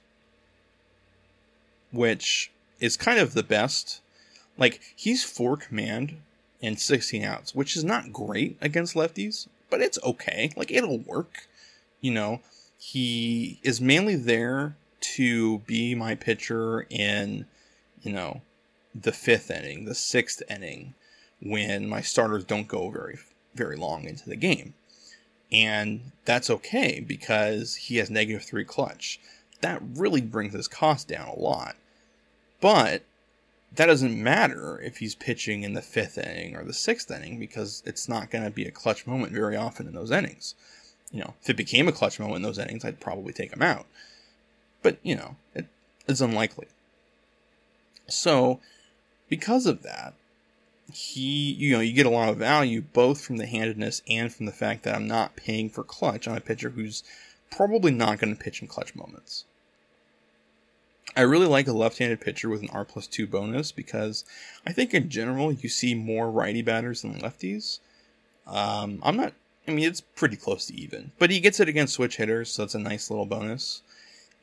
which is kind of the best. Like, he's four command and sixteen outs, which is not great against lefties, but it's okay. Like, it'll work. You know, he is mainly there to be my pitcher in, you know, the fifth inning, the sixth inning, when my starters don't go very very long into the game. And that's okay because he has negative three clutch. That really brings his cost down a lot. But that doesn't matter if he's pitching in the fifth inning or the sixth inning, because it's not going to be a clutch moment very often in those innings. You know, if it became a clutch moment in those innings, I'd probably take him out. But, you know, it, it's unlikely. So, because of that, he, you know, you get a lot of value both from the handedness and from the fact that I'm not paying for clutch on a pitcher who's probably not going to pitch in clutch moments. I really like a left-handed pitcher with an R plus two bonus because I think in general you see more righty batters than lefties. Um, I'm not, I mean, it's pretty close to even, but he gets it against switch hitters, so that's a nice little bonus.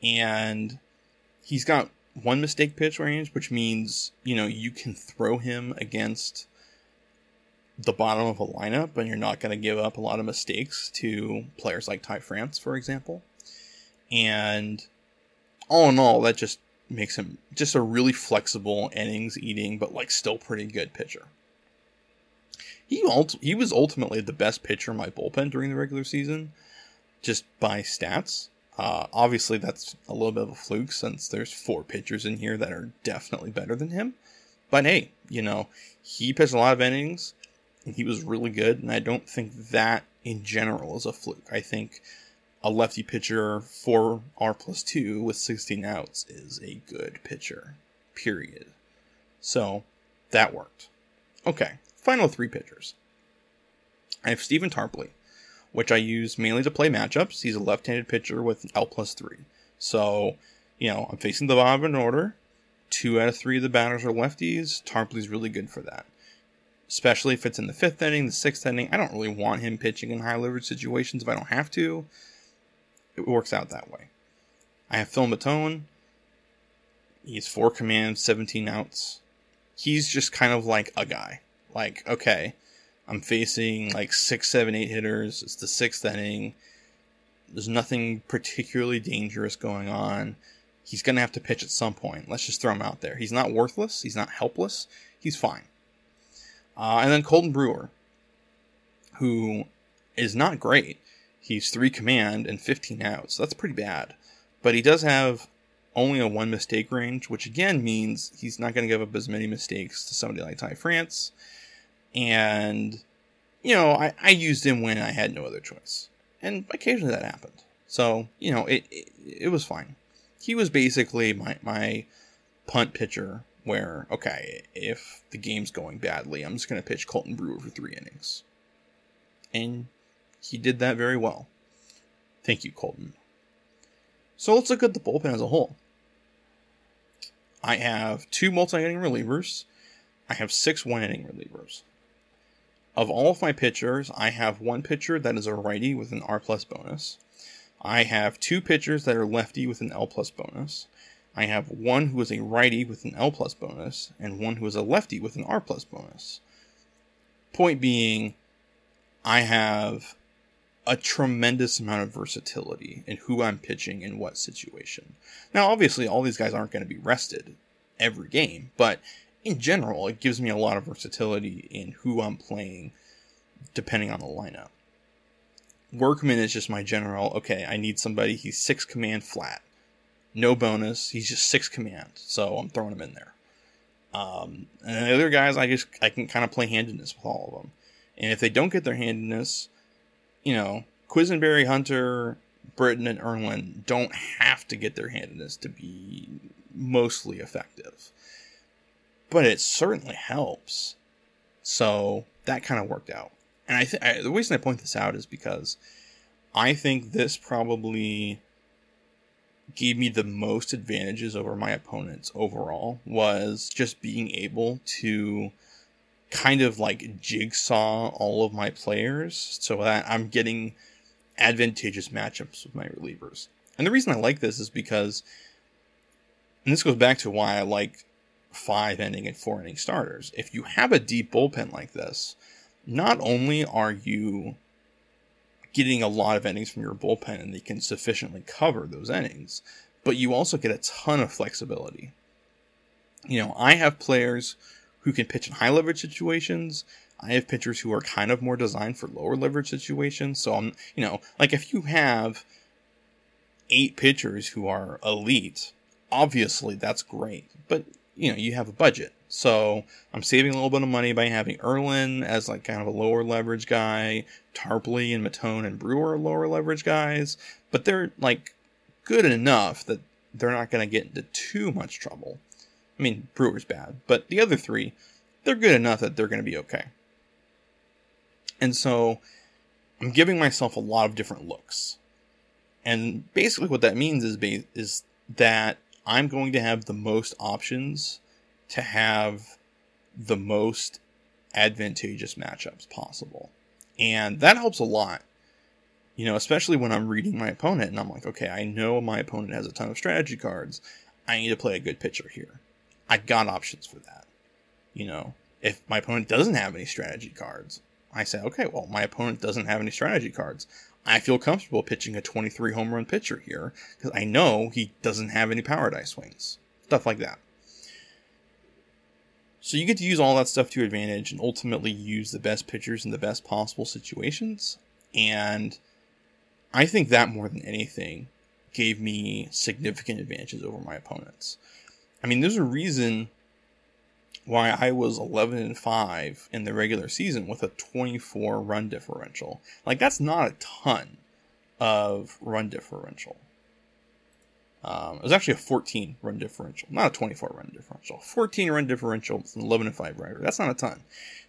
And he's got one mistake pitch range, which means, you know, you can throw him against the bottom of a lineup and you're not going to give up a lot of mistakes to players like Ty France, for example. And all in all, that just makes him just a really flexible innings eating, but like still pretty good pitcher. He ult- he was ultimately the best pitcher in my bullpen during the regular season, just by stats. Uh, obviously, that's a little bit of a fluke since there's four pitchers in here that are definitely better than him. But hey, you know, he pitched a lot of innings, and he was really good, and I don't think that in general is a fluke. I think a lefty pitcher for R plus two with sixteen outs is a good pitcher, period. So, that worked. Okay, final three pitchers. I have Steven Tarpley, which I use mainly to play matchups. He's a left-handed pitcher with an L plus three. So, you know, I'm facing the bottom of an order. Two out of three of the batters are lefties. Tarpley's really good for that. Especially if it's in the fifth inning, the sixth inning. I don't really want him pitching in high leverage situations if I don't have to. It works out that way. I have Phil Matone. He's four commands, seventeen outs. He's just kind of like a guy. Like, okay, I'm facing like six, seven, eight hitters. It's the sixth inning. There's nothing particularly dangerous going on. He's going to have to pitch at some point. Let's just throw him out there. He's not worthless. He's not helpless. He's fine. Uh, and then Colton Brewer, who is not great. He's three command and fifteen outs. That's pretty bad. But he does have only a one mistake range, which again means he's not going to give up as many mistakes to somebody like Ty France. And, you know, I, I used him when I had no other choice. And occasionally that happened. So, you know, it it, it was fine. He was basically my, my punt pitcher where, okay, if the game's going badly, I'm just going to pitch Colton Brewer for three innings. And he did that very well. Thank you, Colton. So let's look at the bullpen as a whole. I have two multi-inning relievers. I have six one-inning relievers. Of all of my pitchers, I have one pitcher that is a righty with an R plus bonus. I have two pitchers that are lefty with an L plus bonus. I have one who is a righty with an L plus bonus, and one who is a lefty with an R plus bonus. Point being, I have a tremendous amount of versatility in who I'm pitching in what situation. Now, obviously, all these guys aren't going to be rested every game, but in general, it gives me a lot of versatility in who I'm playing depending on the lineup. Workman is just my general, okay, I need somebody, he's six command flat. No bonus, he's just six command, so I'm throwing him in there. Um, and the other guys, I just I can kind of play handedness with all of them. And if they don't get their handedness, you know, Quisenberry, Hunter, Britton, and Erlin don't have to get their handedness to be mostly effective. But it certainly helps. So that kind of worked out. And I think the reason I point this out is because I think this probably gave me the most advantages over my opponents overall, was just being able to kind of like jigsaw all of my players so that I'm getting advantageous matchups with my relievers. And the reason I like this is because, and this goes back to why I like five inning and four inning starters. If you have a deep bullpen like this, not only are you getting a lot of innings from your bullpen and they can sufficiently cover those innings, but you also get a ton of flexibility. You know, I have players who can pitch in high leverage situations. I have pitchers who are kind of more designed for lower leverage situations. So I'm, you know, like if you have eight pitchers who are elite, obviously that's great, but you know, you have a budget. So I'm saving a little bit of money by having Erlin as like kind of a lower leverage guy, Tarpley and Matone and Brewer are lower leverage guys, but they're like good enough that they're not going to get into too much trouble. I mean, Brewer's bad, but the other three, they're good enough that they're going to be okay. And so I'm giving myself a lot of different looks. And basically what that means is ba- is that I'm going to have the most options to have the most advantageous matchups possible. And that helps a lot, you know, especially when I'm reading my opponent and I'm like, okay, I know my opponent has a ton of strategy cards. I need to play a good pitcher here. I got options for that. You know, if my opponent doesn't have any strategy cards, I say, okay, well, my opponent doesn't have any strategy cards. I feel comfortable pitching a twenty-three home run pitcher here because I know he doesn't have any power die swings. Stuff like that. So you get to use all that stuff to your advantage and ultimately use the best pitchers in the best possible situations. And I think that more than anything gave me significant advantages over my opponents. I mean, there's a reason why I was eleven and five in the regular season with a twenty-four run differential. Like, that's not a ton of run differential. Um, it was actually a fourteen run differential, not a twenty-four run differential. fourteen run differential with an eleven and five record. That's not a ton. And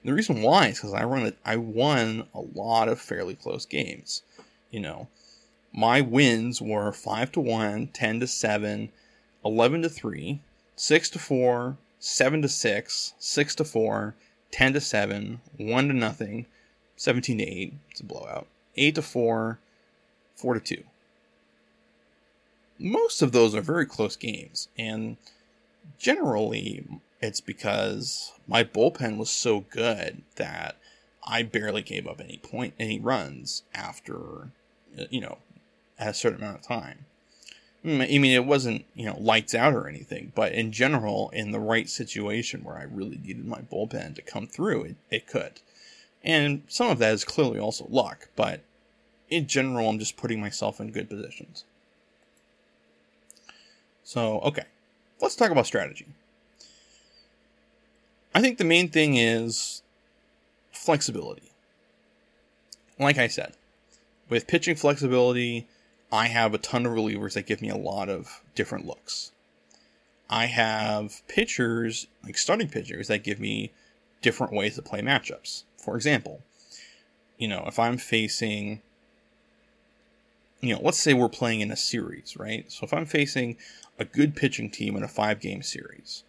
the reason why is because I run a, I won a lot of fairly close games. You know, my wins were five to one, ten to seven, eleven to three, six to four, seven to six, six to four, ten to seven, one to nothing, seventeen to eight, it's a blowout, eight to four, four to two. Most of those are very close games, and generally it's because my bullpen was so good that I barely gave up any point, any runs after, you know, at a certain amount of time. I mean, it wasn't, you know, lights out or anything, but in general, in the right situation where I really needed my bullpen to come through, it, it could. And some of that is clearly also luck, but in general, I'm just putting myself in good positions. So, okay, let's talk about strategy. I think the main thing is flexibility. Like I said, with pitching flexibility, I have a ton of relievers that give me a lot of different looks. I have pitchers, like starting pitchers, that give me different ways to play matchups. For example, you know, if I'm facing, you know, let's say we're playing in a series, right? So if I'm facing a good pitching team in a five-game series,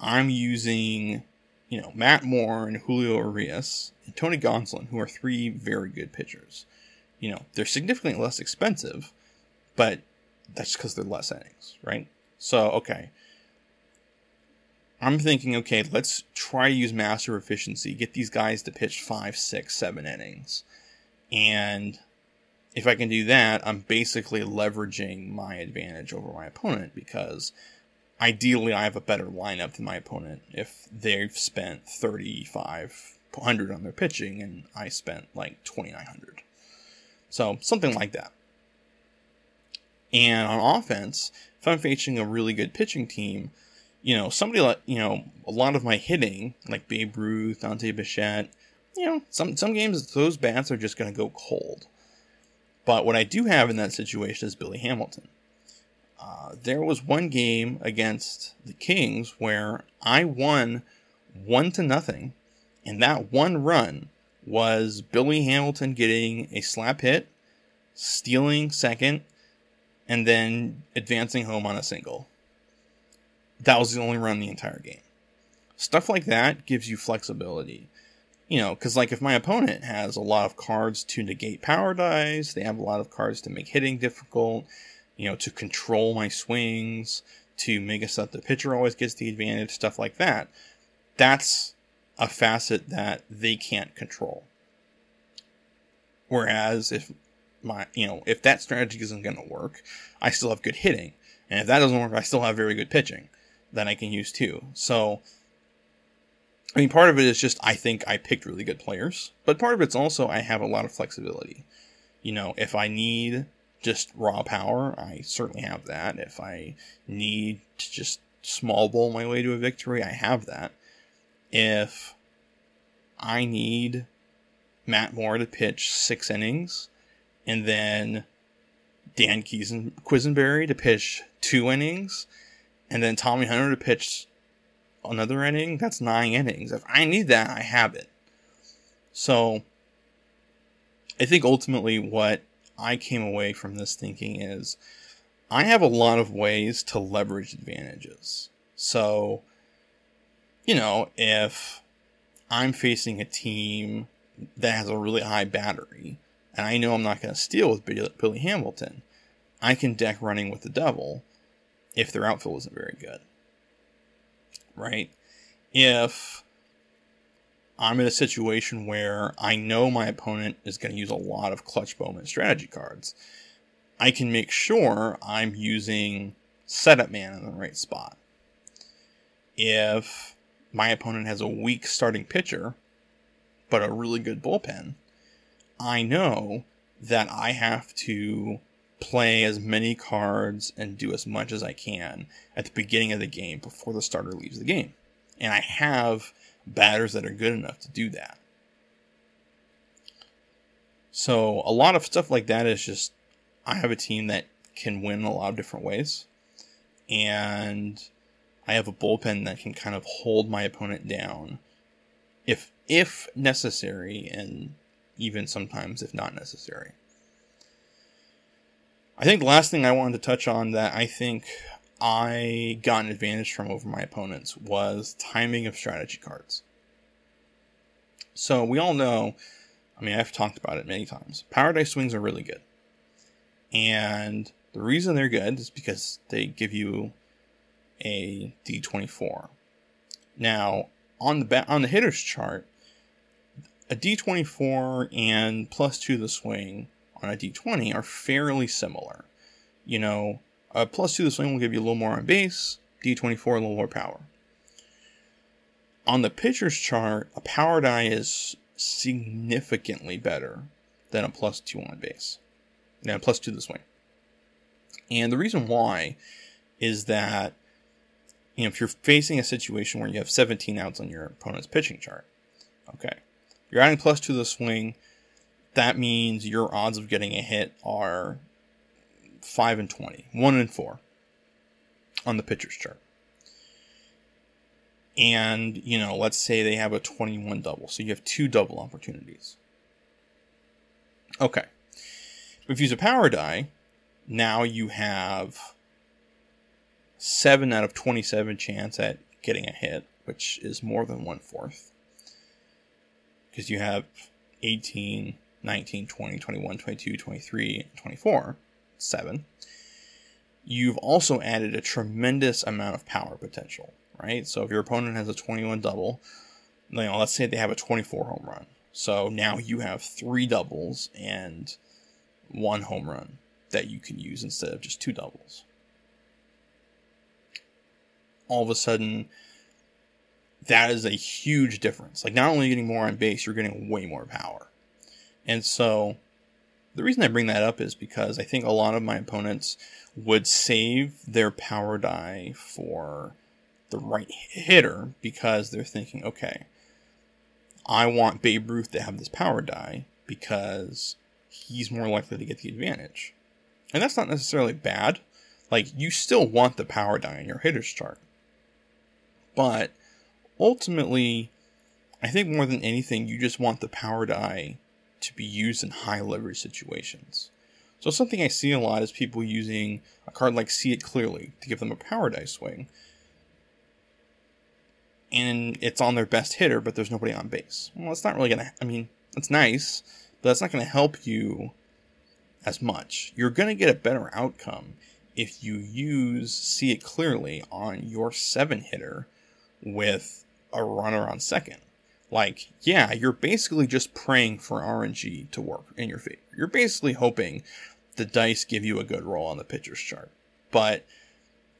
I'm using, you know, Matt Moore and Julio Urías and Tony Gonsolin, who are three very good pitchers. You know, they're significantly less expensive, but that's because they're less innings, right? So, okay, I'm thinking, okay, let's try to use master efficiency, get these guys to pitch five, six, seven innings. And if I can do that, I'm basically leveraging my advantage over my opponent, because ideally I have a better lineup than my opponent if they've spent thirty-five hundred on their pitching and I spent like twenty-nine hundred. So something like that. And on offense, if I'm facing a really good pitching team, you know, somebody like, you know, a lot of my hitting, like Babe Ruth, Dante Bichette, you know, some, some games those bats are just going to go cold. But what I do have in that situation is Billy Hamilton. Uh, there was one game against the Kings where I won one to nothing, and that one run was Billy Hamilton getting a slap hit, stealing second, and then advancing home on a single. That was the only run the entire game. Stuff like that gives you flexibility. You know, because like if my opponent has a lot of cards to negate power dives, they have a lot of cards to make hitting difficult, you know, to control my swings, to make it so that the pitcher always gets the advantage, stuff like that. That's a facet that they can't control. Whereas if my, you know, if that strategy isn't going to work, I still have good hitting. And if that doesn't work, I still have very good pitching that I can use too. So, I mean, part of it is just, I think I picked really good players, but part of it's also, I have a lot of flexibility. You know, if I need just raw power, I certainly have that. If I need to just small ball my way to a victory, I have that. If I need Matt Moore to pitch six innings and then Dan Quisenberry to pitch two innings and then Tommy Hunter to pitch another inning, that's nine innings. If I need that, I have it. So I think ultimately what I came away from this thinking is I have a lot of ways to leverage advantages. So, you know, if I'm facing a team that has a really high battery and I know I'm not going to steal with Billy Hamilton, I can deck running with the devil if their outfield isn't very good. Right? If I'm in a situation where I know my opponent is going to use a lot of clutch Bowman strategy cards, I can make sure I'm using setup man in the right spot. If my opponent has a weak starting pitcher, but a really good bullpen, I know that I have to play as many cards and do as much as I can at the beginning of the game before the starter leaves the game. And I have batters that are good enough to do that. So a lot of stuff like that is just, I have a team that can win in a lot of different ways. And I have a bullpen that can kind of hold my opponent down if if necessary, and even sometimes if not necessary. I think the last thing I wanted to touch on that I think I got an advantage from over my opponents was timing of strategy cards. So we all know, I mean, I've talked about it many times, power dice swings are really good. And the reason they're good is because they give you a D twenty-four. Now, on the ba- on the hitter's chart, a D twenty-four and plus two to the swing on a D twenty are fairly similar. You know, a plus two to the swing will give you a little more on base, D twenty-four a little more power. On the pitcher's chart, a power die is significantly better than a plus two on base. Now, plus two to the swing. And the reason why is that, you know, if you're facing a situation where you have seventeen outs on your opponent's pitching chart, okay, you're adding plus two to the swing. That means your odds of getting a hit are five and twenty, one and four. on the pitcher's chart. And, you know, let's say they have a twenty-one double. So you have two double opportunities. Okay. If you use a power die, now you have seven out of twenty-seven chance at getting a hit, which is more than one-fourth. Because you have eighteen, nineteen, twenty, twenty-one, twenty-two, twenty-three, twenty-four. seven. You've also added a tremendous amount of power potential, right? So if your opponent has a twenty-one double, you know, let's say they have a twenty-four home run. So now you have three doubles and one home run that you can use instead of just two doubles. All of a sudden, that is a huge difference. Like, not only getting more on base, you're getting way more power. And so the reason I bring that up is because I think a lot of my opponents would save their power die for the right hitter because they're thinking, okay, I want Babe Ruth to have this power die because he's more likely to get the advantage. And that's not necessarily bad. Like, you still want the power die in your hitter's chart. But ultimately, I think more than anything, you just want the power die to be used in high leverage situations. So something I see a lot is people using a card like See It Clearly to give them a power die swing. And it's on their best hitter, but there's nobody on base. Well, it's not really going to, I mean, it's nice, but that's not going to help you as much. You're going to get a better outcome if you use See It Clearly on your seven hitter with a runner on second. Like, yeah, you're basically just praying for R N G to work in your favor. You're basically hoping the dice give you a good roll on the pitcher's chart. But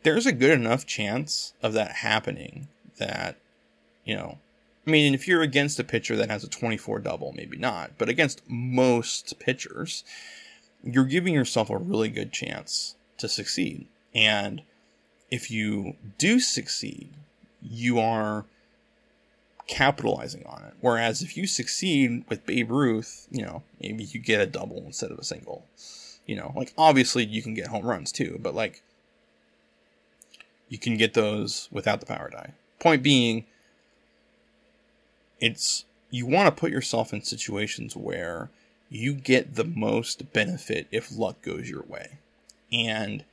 there's a good enough chance of that happening that, you know, I mean, if you're against a pitcher that has a twenty-four double, maybe not. But against most pitchers, you're giving yourself a really good chance to succeed. And if you do succeed, you are capitalizing on it. Whereas if you succeed with Babe Ruth, you know, maybe you get a double instead of a single. You know, like, obviously you can get home runs too, but like, you can get those without the power die. Point being, it's, you want to put yourself in situations where you get the most benefit if luck goes your way. And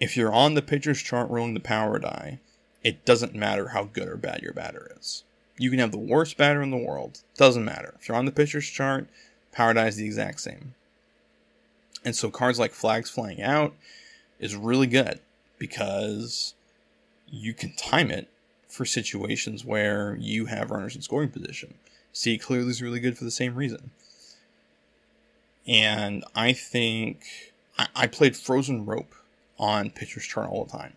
if you're on the pitcher's chart rolling the power die, it doesn't matter how good or bad your batter is. You can have the worst batter in the world. Doesn't matter. If you're on the pitcher's chart, power die is the exact same. And so cards like Flags Flying Out is really good because you can time it for situations where you have runners in scoring position. See, Clearly is really good for the same reason. And I think I, I played Frozen Rope on pitcher's chart all the time.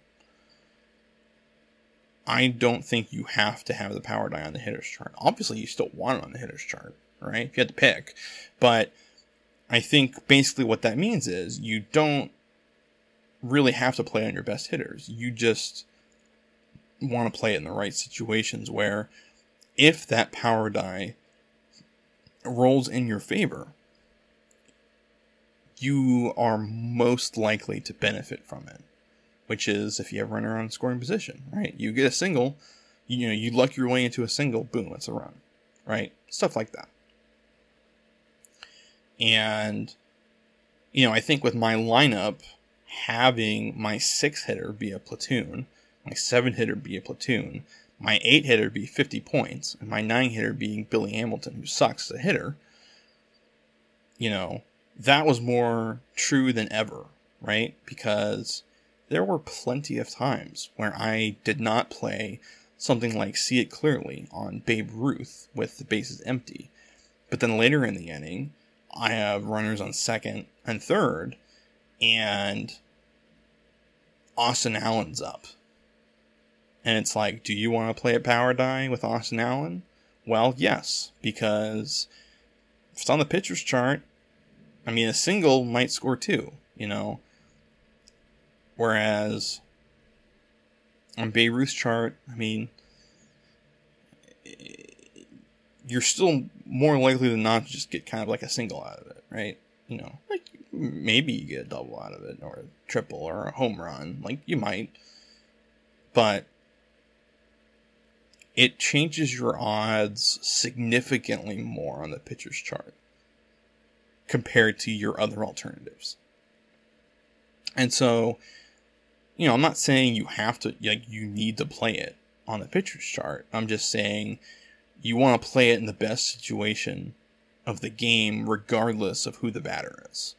I don't think you have to have the power die on the hitter's chart. Obviously, you still want it on the hitter's chart, right? If you had to pick. But I think basically what that means is you don't really have to play on your best hitters. You just want to play it in the right situations where if that power die rolls in your favor, you are most likely to benefit from it. Which is if you have a runner on scoring position, right? You get a single, you know, you luck your way into a single, boom, it's a run, right? Stuff like that. And, you know, I think with my lineup, having my six hitter be a platoon, my seven hitter be a platoon, my eight hitter be fifty points, and my nine hitter being Billy Hamilton, who sucks as a hitter, you know, that was more true than ever, right? Because there were plenty of times where I did not play something like See It Clearly on Babe Ruth with the bases empty. But then later in the inning, I have runners on second and third, and Austin Allen's up. And it's like, do you want to play a power die with Austin Allen? Well, yes, because if it's on the pitcher's chart, I mean, a single might score two, you know. Whereas on Babe Ruth's chart, I mean, you're still more likely than not to just get kind of like a single out of it, right? You know, like maybe you get a double out of it, or a triple, or a home run. Like, you might. But it changes your odds significantly more on the pitcher's chart compared to your other alternatives. And so, you know, I'm not saying you have to, like, you need to play it on the pitcher's chart. I'm just saying you want to play it in the best situation of the game, regardless of who the batter is.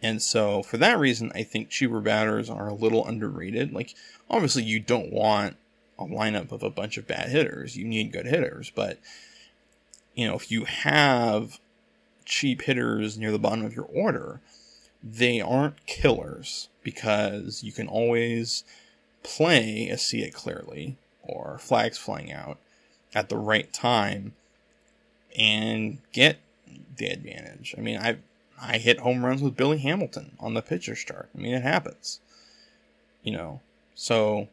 And so, for that reason, I think cheaper batters are a little underrated. Like, obviously, you don't want a lineup of a bunch of bad hitters. You need good hitters. But, you know, if you have cheap hitters near the bottom of your order, they aren't killers, because you can always play a See It Clearly or Flags Flying Out at the right time and get the advantage. I mean, I I hit home runs with Billy Hamilton on the pitcher's chart. I mean, it happens. You know, so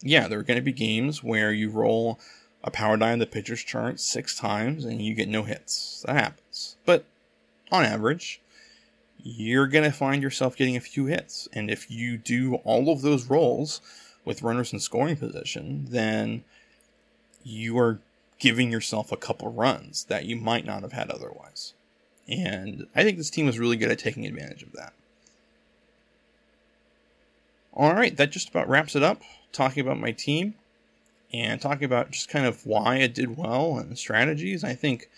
yeah, there are going to be games where you roll a power die on the pitcher's chart six times and you get no hits. That happens. But on average, you're going to find yourself getting a few hits. And if you do all of those rolls with runners in scoring position, then you are giving yourself a couple runs that you might not have had otherwise. And I think this team was really good at taking advantage of that. All right, that just about wraps it up. Talking about my team and talking about just kind of why it did well and strategies. I think,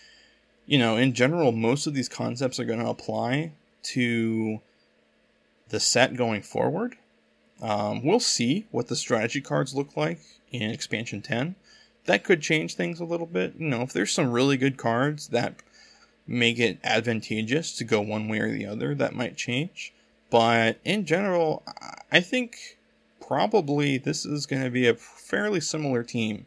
you know, in general, most of these concepts are going to apply to the set going forward. Um, we'll see what the strategy cards look like in Expansion ten. That could change things a little bit. You know, if there's some really good cards that make it advantageous to go one way or the other, that might change. But in general, I think probably this is going to be a fairly similar team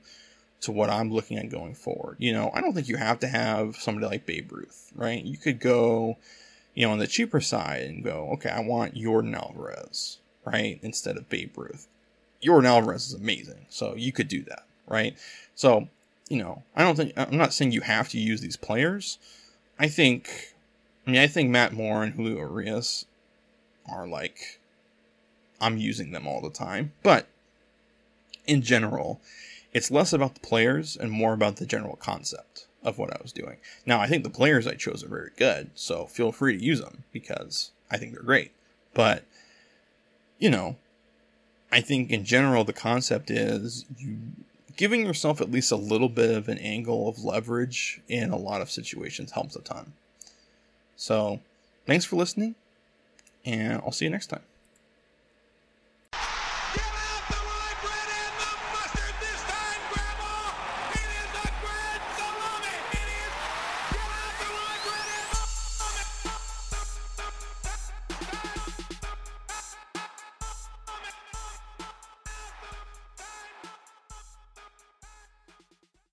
to what I'm looking at going forward. You know, I don't think you have to have somebody like Babe Ruth, right? You could go, you know, on the cheaper side and go, okay, I want Yordan Alvarez, right, instead of Babe Ruth. Yordan Alvarez is amazing, so you could do that, right? So, you know, I don't think, I'm not saying you have to use these players. I think, I mean, I think Matt Moore and Julio Urías are like, I'm using them all the time. But in general, it's less about the players and more about the general concept of what I was doing. Now, I think the players I chose are very good, so feel free to use them because I think they're great. But, you know, I think in general the concept is you giving yourself at least a little bit of an angle of leverage in a lot of situations helps a ton. So, thanks for listening, and I'll see you next time.